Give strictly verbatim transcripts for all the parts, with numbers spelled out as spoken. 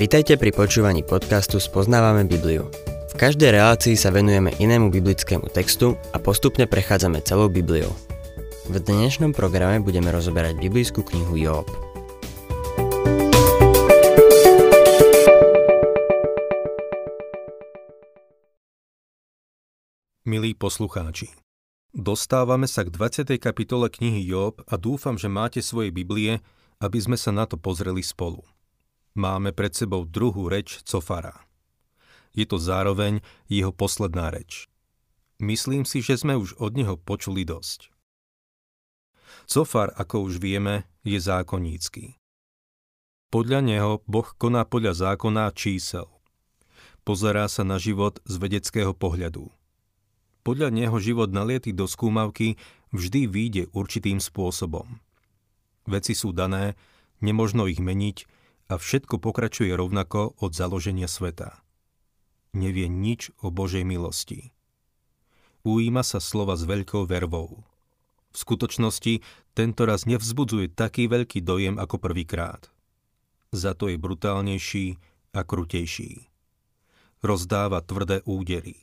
Vitajte pri počúvaní podcastu Spoznávame Bibliu. V každej relácii sa venujeme inému biblickému textu a postupne prechádzame celou Bibliou. V dnešnom programe budeme rozoberať biblickú knihu Jób. Milí poslucháči, dostávame sa k dvadsiatej kapitole knihy Jób a dúfam, že máte svoje Biblie, aby sme sa na to pozreli spolu. Máme pred sebou druhú reč Cofara. Je to zároveň jeho posledná reč. Myslím si, že sme už od neho počuli dosť. Cofar, ako už vieme, je zákonnícky. Podľa neho Boh koná podľa zákona čísel. Pozerá sa na život z vedeckého pohľadu. Podľa neho život nalietý do skúmavky vždy vyjde určitým spôsobom. Veci sú dané, nemožno ich meniť, a všetko pokračuje rovnako od založenia sveta. Nevie nič o Božej milosti. Ujíma sa slova s veľkou vervou. V skutočnosti tento raz nevzbudzuje taký veľký dojem ako prvýkrát. Za to je brutálnejší a krutejší. Rozdáva tvrdé údery.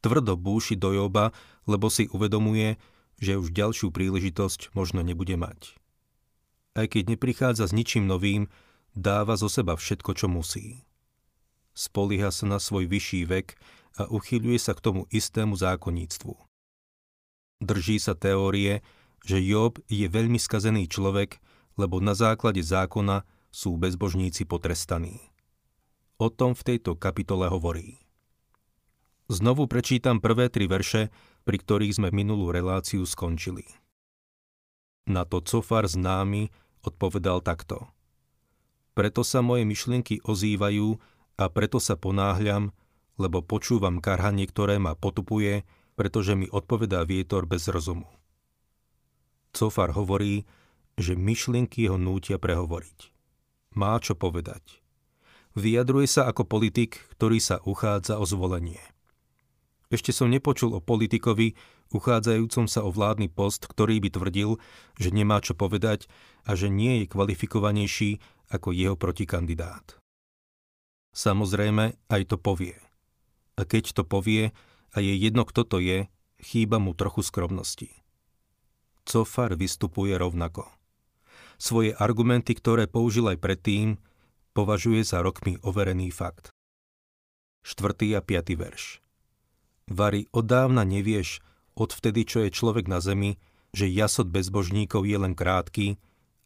Tvrdo búši do Jóba, lebo si uvedomuje, že už ďalšiu príležitosť možno nebude mať. Aj keď neprichádza s ničím novým, dáva zo seba všetko, čo musí. Spolieha sa na svoj vyšší vek a uchyľuje sa k tomu istému zákonníctvu. Drží sa teórie, že Jób je veľmi skazený človek, lebo na základe zákona sú bezbožníci potrestaní. O tom v tejto kapitole hovorí. Znovu prečítam prvé tri verše, pri ktorých sme minulú reláciu skončili. Na to Cofar známy odpovedal takto. Preto sa moje myšlienky ozývajú a preto sa ponáhľam, lebo počúvam karhanie, ktoré ma potupuje, pretože mi odpovedá vietor bez rozumu. Cofar hovorí, že myšlienky ho nútia prehovoriť. Má čo povedať. Vyjadruje sa ako politik, ktorý sa uchádza o zvolenie. Ešte som nepočul o politikovi, uchádzajúcom sa o vládny post, ktorý by tvrdil, že nemá čo povedať a že nie je kvalifikovanejší ako jeho protikandidát. Samozrejme, aj to povie. A keď to povie, a je jedno, kto to je, chýba mu trochu skromnosti. Cofar vystupuje rovnako. Svoje argumenty, ktoré použil aj predtým, považuje za rokmi overený fakt. štvrtý a piaty verš. Vari, odávna nevieš, odvtedy, čo je človek na zemi, že jasot bezbožníkov je len krátky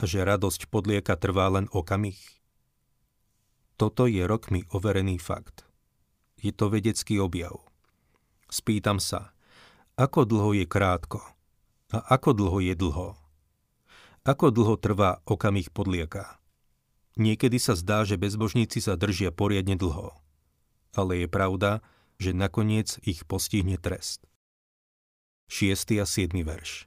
a že radosť podlieka trvá len okamih. Toto je rokmi overený fakt. Je to vedecký objav. Spýtam sa, ako dlho je krátko a ako dlho je dlho? Ako dlho trvá okamih podlieka? Niekedy sa zdá, že bezbožníci sa držia poriadne dlho. Ale je pravda, že nakoniec ich postihne trest. šiesty a siedmy verš.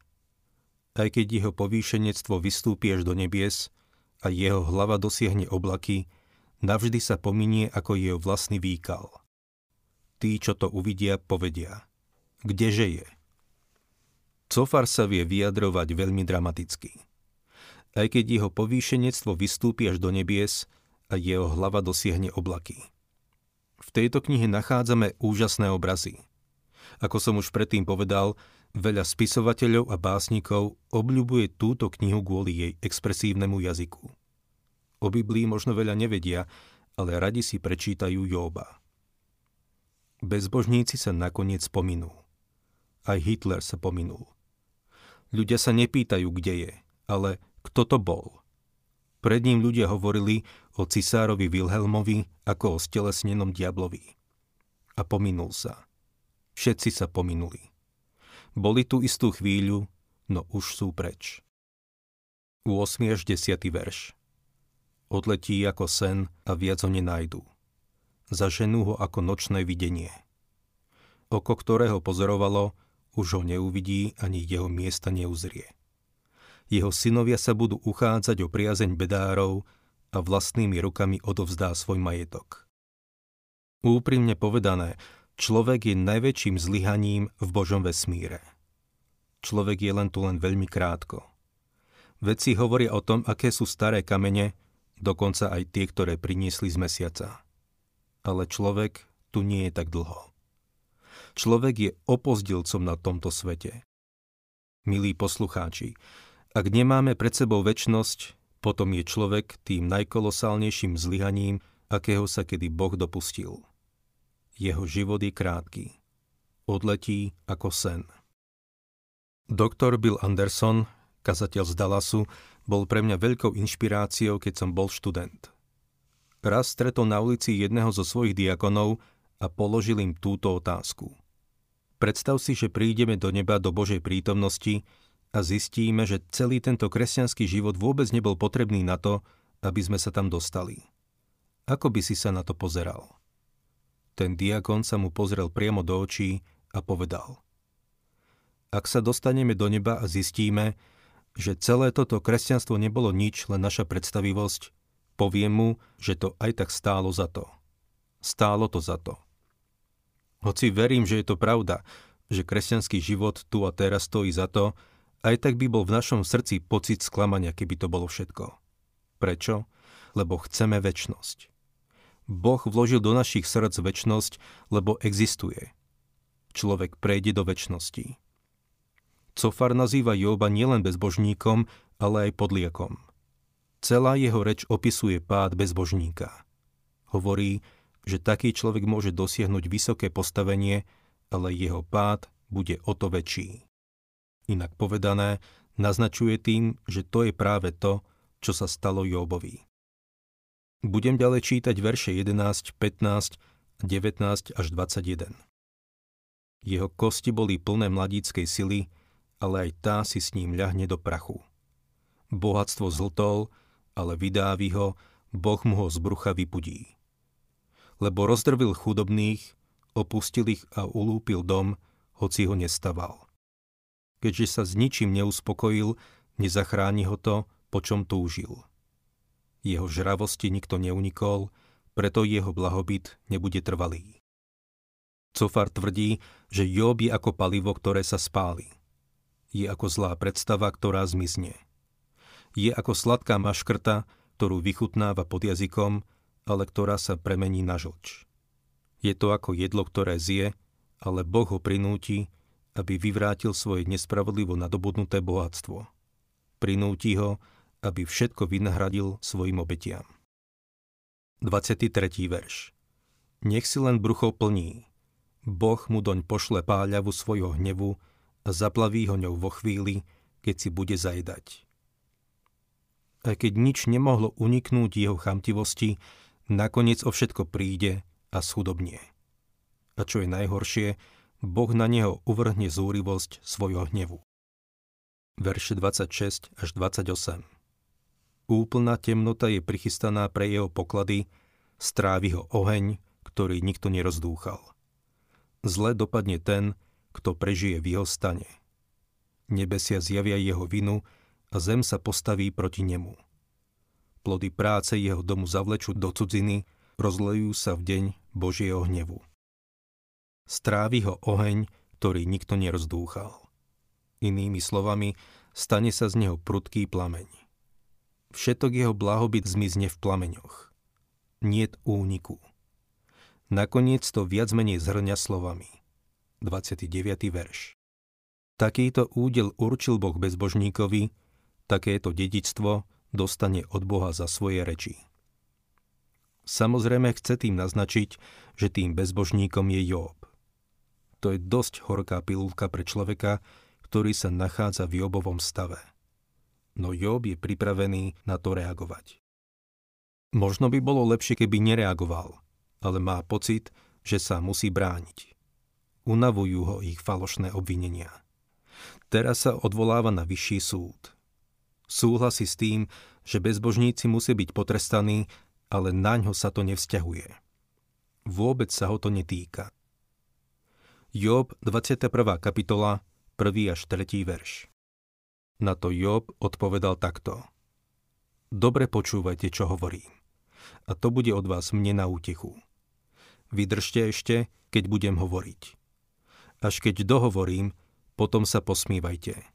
Aj keď jeho povýšenectvo vystúpi až do nebies a jeho hlava dosiahne oblaky, navždy sa pominie ako jeho vlastný výkal. Tí, čo to uvidia, povedia, kdeže je? Cofar sa vie vyjadrovať veľmi dramaticky. Aj keď jeho povýšenectvo vystúpi až do nebies a jeho hlava dosiahne oblaky. V tejto knihe nachádzame úžasné obrazy. Ako som už predtým povedal, veľa spisovateľov a básnikov obľubuje túto knihu kvôli jej expresívnemu jazyku. O Biblii možno veľa nevedia, ale radi si prečítajú Jóba. Bezbožníci sa nakoniec pominú. Aj Hitler sa pominul. Ľudia sa nepýtajú, kde je, ale kto to bol. Pred ním ľudia hovorili o cisárovi Wilhelmovi ako o stelesnenom diablovi. A pominul sa. Všetci sa pominuli. Boli tu istú chvíľu, no už sú preč. ôsmy až desiaty verš. Odletí ako sen a viac ho nenájdu. Zaženú ho ako nočné videnie. Oko, ktorého pozorovalo, už ho neuvidí ani jeho miesta neuzrie. Jeho synovia sa budú uchádzať o priazeň bedárov a vlastnými rukami odovzdá svoj majetok. Úprimne povedané, človek je najväčším zlyhaním v Božom vesmíre. Človek je len tu len veľmi krátko. Vedci hovoria o tom, aké sú staré kamene, dokonca aj tie, ktoré priniesli z mesiaca. Ale človek tu nie je tak dlho. Človek je opozdilcom na tomto svete. Milí poslucháči, ak nemáme pred sebou večnosť, potom je človek tým najkolosálnejším zlyhaním, akého sa kedy Boh dopustil. Jeho život je krátky. Odletí ako sen. Doktor Bill Anderson, kazateľ z Dallasu, bol pre mňa veľkou inšpiráciou, keď som bol študent. Raz stretol na ulici jedného zo svojich diakonov a položil im túto otázku. Predstav si, že prídeme do neba do Božej prítomnosti a zistíme, že celý tento kresťanský život vôbec nebol potrebný na to, aby sme sa tam dostali. Ako by si sa na to pozeral? Ten diakon sa mu pozrel priamo do očí a povedal: Ak sa dostaneme do neba a zistíme, že celé toto kresťanstvo nebolo nič, len naša predstavivosť, poviem mu, že to aj tak stálo za to. Stálo to za to. Hoci verím, že je to pravda, že kresťanský život tu a teraz stojí za to, aj tak by bol v našom srdci pocit sklamania, keby to bolo všetko. Prečo? Lebo chceme večnosť. Boh vložil do našich srdc večnosť, lebo existuje. Človek prejde do večnosti. Cofar nazýva Jóba nielen bezbožníkom, ale aj podliakom. Celá jeho reč opisuje pád bezbožníka. Hovorí, že taký človek môže dosiahnuť vysoké postavenie, ale jeho pád bude o to väčší. Inak povedané, naznačuje tým, že to je práve to, čo sa stalo Jóbovi. Budem ďalej čítať verše jedenásť, pätnásť, devätnásť až dvadsaťjeden. Jeho kosti boli plné mladíckej sily, ale aj tá si s ním ľahne do prachu. Bohatstvo zhltol, ale vydávi ho, Boh mu ho z brucha vypudí. Lebo rozdrvil chudobných, opustil ich a ulúpil dom, hoci ho nestaval. Keďže sa s ničím neuspokojil, nezachráni ho to, po čom túžil. Jeho žravosti nikto neunikol, preto jeho blahobyt nebude trvalý. Cofar tvrdí, že Jób je ako palivo, ktoré sa spáli. Je ako zlá predstava, ktorá zmizne. Je ako sladká maškrta, ktorú vychutnáva pod jazykom, ale ktorá sa premení na žlč. Je to ako jedlo, ktoré zje, ale Boh ho prinúti, aby vyvrátil svoje nespravodlivo nadobudnuté bohatstvo. Prinúti ho, aby všetko vynahradil svojim obetiam. dvadsiaty tretí verš. Nech si len brucho plní. Boh mu doň pošle páľavu svojho hnevu a zaplaví ho ňou vo chvíli, keď si bude zajedať. A keď nič nemohlo uniknúť jeho chamtivosti, nakoniec o všetko príde a schudobnie. A čo je najhoršie, Boh na neho uvrhne zúrivosť svojho hnevu. Verše dvadsaťšesť až dvadsaťosem. Úplná temnota je prichystaná pre jeho poklady, strávi ho oheň, ktorý nikto nerozdúchal. Zle dopadne ten, kto prežije v jeho stane. Nebesia zjavia jeho vinu a zem sa postaví proti nemu. Plody práce jeho domu zavlečú do cudziny, rozlejú sa v deň Božieho hnevu. Strávi ho oheň, ktorý nikto nerozdúchal. Inými slovami, stane sa z neho prudký plameň. Všetok jeho blahobyt zmizne v plameňoch. Niet úniku. Nakoniec to viac menej zhrňa slovami. dvadsiaty deviaty verš. Takýto údel určil Boh bezbožníkovi, takéto dedičstvo dostane od Boha za svoje reči. Samozrejme chce tým naznačiť, že tým bezbožníkom je Jób. To je dosť horká pilulka pre človeka, ktorý sa nachádza v Jóbovom stave. No Jób je pripravený na to reagovať. Možno by bolo lepšie, keby nereagoval, ale má pocit, že sa musí brániť. Unavujú ho ich falošné obvinenia. Teraz sa odvoláva na vyšší súd. Súhlasí s tým, že bezbožníci musí byť potrestaní, ale naňho sa to nevzťahuje. Vôbec sa ho to netýka. Jób, dvadsiata prvá kapitola, prvý až tretí verš. Na to Jób odpovedal takto. Dobre počúvajte, čo hovorím. A to bude od vás mne na útechu. Vydržte ešte, keď budem hovoriť. Až keď dohovorím, potom sa posmívajte.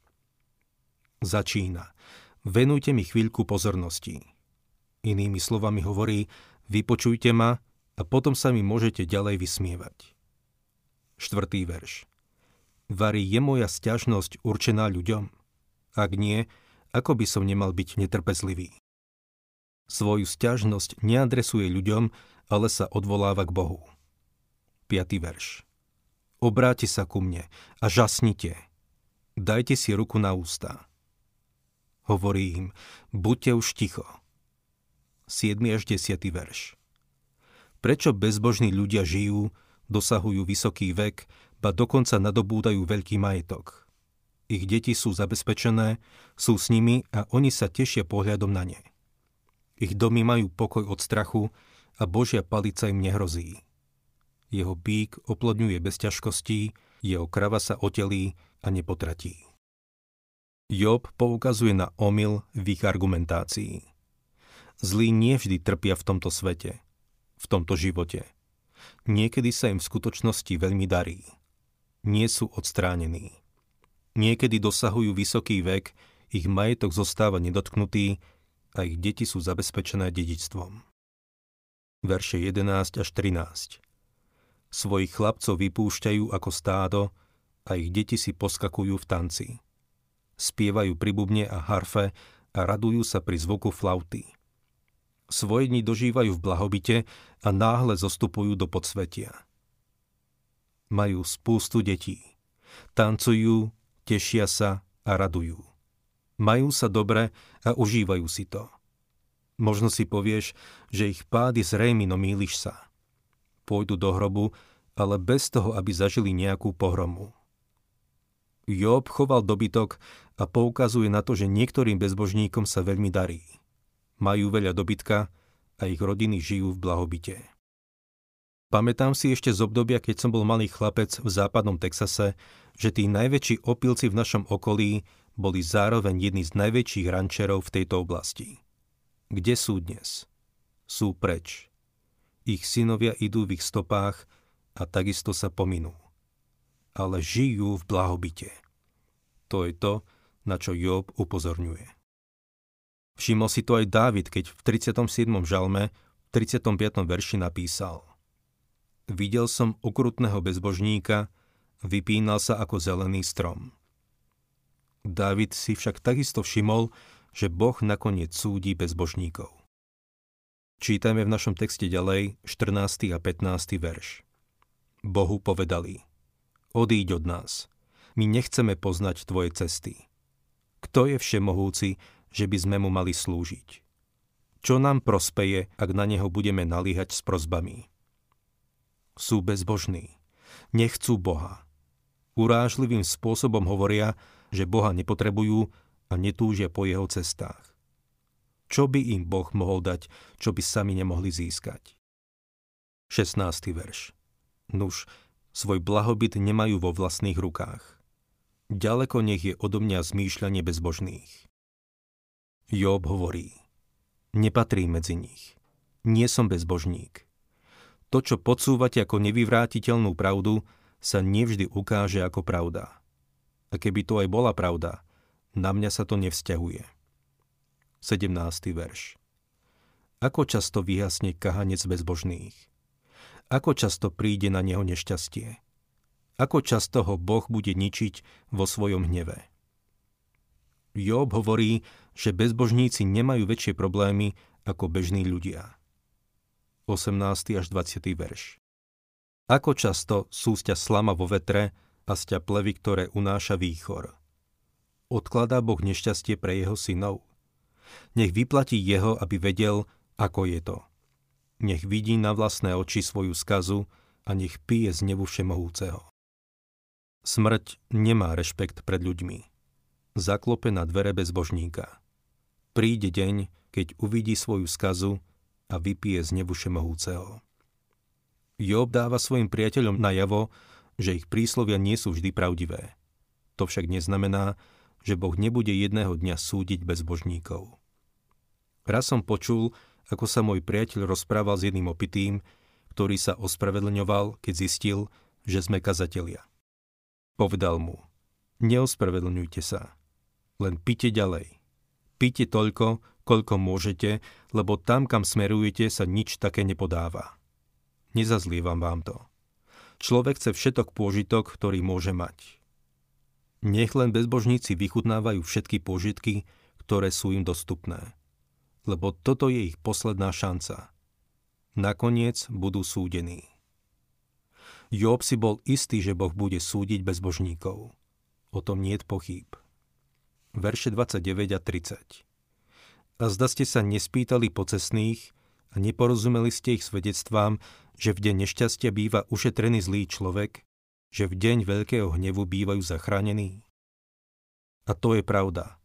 Začína. Venujte mi chvíľku pozornosti. Inými slovami hovorí, vypočujte ma a potom sa mi môžete ďalej vysmievať. Štvrtý verš. Vari je moja sťažnosť určená ľuďom? Ak nie, ako by som nemal byť netrpezlivý? Svoju sťažnosť neadresuje ľuďom, ale sa odvoláva k Bohu. Piatý verš. Obráti sa ku mne a žasnite. Dajte si ruku na ústa. Hovorí im, buďte už ticho. siedmy až desiaty verš. Prečo bezbožní ľudia žijú, dosahujú vysoký vek, ba dokonca nadobúdajú veľký majetok? Ich deti sú zabezpečené, sú s nimi a oni sa tešia pohľadom na ne. Ich domy majú pokoj od strachu a Božia palica im nehrozí. Jeho bík oplodňuje bez ťažkostí, jeho krava sa otelí a nepotratí. Job poukazuje na omyl v ich argumentácii. Zlí nevždy trpia v tomto svete, v tomto živote. Niekedy sa im v skutočnosti veľmi darí. Nie sú odstránení. Niekedy dosahujú vysoký vek, ich majetok zostáva nedotknutý a ich deti sú zabezpečené dedičstvom. Verše jedenásť až trinásť. Svojich chlapcov vypúšťajú ako stádo a ich deti si poskakujú v tanci. Spievajú pri bubne a harfe a radujú sa pri zvuku flauty. Svoje dni dožívajú v blahobite a náhle zostupujú do podsvetia. Majú spústu detí. Tancujú, tešia sa a radujú. Majú sa dobre a užívajú si to. Možno si povieš, že ich pád je zrejmý, no mýliš sa. Pôjdu do hrobu, ale bez toho, aby zažili nejakú pohromu. Job choval dobytok a poukazuje na to, že niektorým bezbožníkom sa veľmi darí. Majú veľa dobytka a ich rodiny žijú v blahobite. Pamätám si ešte z obdobia, keď som bol malý chlapec v západnom Texase, že tí najväčší opilci v našom okolí boli zároveň jedni z najväčších rančerov v tejto oblasti. Kde sú dnes? Sú preč. Ich synovia idú v ich stopách a takisto sa pominú. Ale žijú v blahobite. To je to, na čo Job upozorňuje. Všimol si to aj Dávid, keď v tridsiatom siedmom žalme v tridsiatom piatom verši napísal: Videl som okrutného bezbožníka, vypínal sa ako zelený strom. Dávid si však takisto všimol, že Boh nakoniec súdi bezbožníkov. Čítame v našom texte ďalej štrnásty a pätnásty verš. Bohu povedali: Odíď od nás, my nechceme poznať tvoje cesty. Kto je všemohúci, že by sme mu mali slúžiť? Čo nám prospeje, ak na neho budeme naliehať s prosbami? Sú bezbožní, nechcú Boha. Urážlivým spôsobom hovoria, že Boha nepotrebujú a netúžia po jeho cestách. Čo by im Boh mohol dať, čo by sami nemohli získať? šestnásty verš. Nuž, svoj blahobyt nemajú vo vlastných rukách. Ďaleko nech je odo mňa zmýšľanie bezbožných. Job hovorí: Nepatrí medzi nich. Nie som bezbožník. To, čo podsúvate ako nevyvrátiteľnú pravdu, sa nevždy ukáže ako pravda. A keby to aj bola pravda, na mňa sa to nevzťahuje. sedemnásty verš. Ako často vyhasne kahanec bezbožných? Ako často príde na neho nešťastie? Ako často ho Boh bude ničiť vo svojom hneve? Job hovorí, že bezbožníci nemajú väčšie problémy ako bežní ľudia. osemnásty až dvadsiaty verš. Ako často sú sťa slama vo vetre a sťa plevy, ktoré unáša výchor? Odkladá Boh nešťastie pre jeho synov. Nech vyplatí jeho, aby vedel, ako je to. Nech vidí na vlastné oči svoju skazu a nech pije z nebu všemohúceho. Smrť nemá rešpekt pred ľuďmi. Zaklope na dvere bezbožníka. Príde deň, keď uvidí svoju skazu a vypije z nebu všemohúceho. Job dáva svojim priateľom najavo, že ich príslovia nie sú vždy pravdivé. To však neznamená, že Boh nebude jedného dňa súdiť bezbožníkov. Raz som počul, ako sa môj priateľ rozprával s jedným opitým, ktorý sa ospravedlňoval, keď zistil, že sme kazatelia. Povedal mu: Neospravedlňujte sa, len pite ďalej. Pite toľko, koľko môžete, lebo tam, kam smerujete, sa nič také nepodáva. Nezazlievam vám to. Človek chce všetok pôžitok, ktorý môže mať. Nech len bezbožníci vychutnávajú všetky pôžitky, ktoré sú im dostupné, lebo toto je ich posledná šanca. Nakoniec budú súdení. Jób si bol istý, že Boh bude súdiť bezbožníkov. O tom niet pochýb. Verše dvadsaťdeväť a tridsať. A zda ste sa nespýtali pocestných a neporozumeli ste ich svedectvám, že v deň nešťastia býva ušetrený zlý človek, že v deň veľkého hnevu bývajú zachránení. A to je pravda,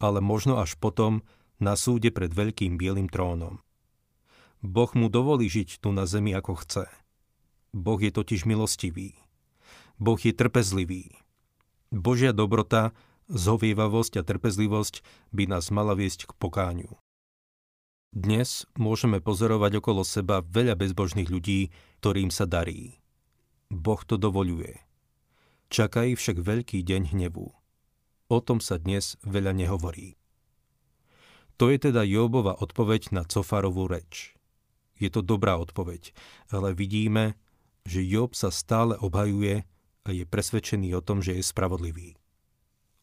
ale možno až potom na súde pred veľkým bielým trónom. Boh mu dovolí žiť tu na zemi, ako chce. Boh je totiž milostivý. Boh je trpezlivý. Božia dobrota, zhovievavosť a trpezlivosť by nás mala viesť k pokániu. Dnes môžeme pozorovať okolo seba veľa bezbožných ľudí, ktorým sa darí. Boh to dovoľuje. Čaká ich však veľký deň hnevu. O tom sa dnes veľa nehovorí. To je teda Jóbova odpoveď na Cofarovú reč. Je to dobrá odpoveď, ale vidíme, že Jób sa stále obhajuje a je presvedčený o tom, že je spravodlivý.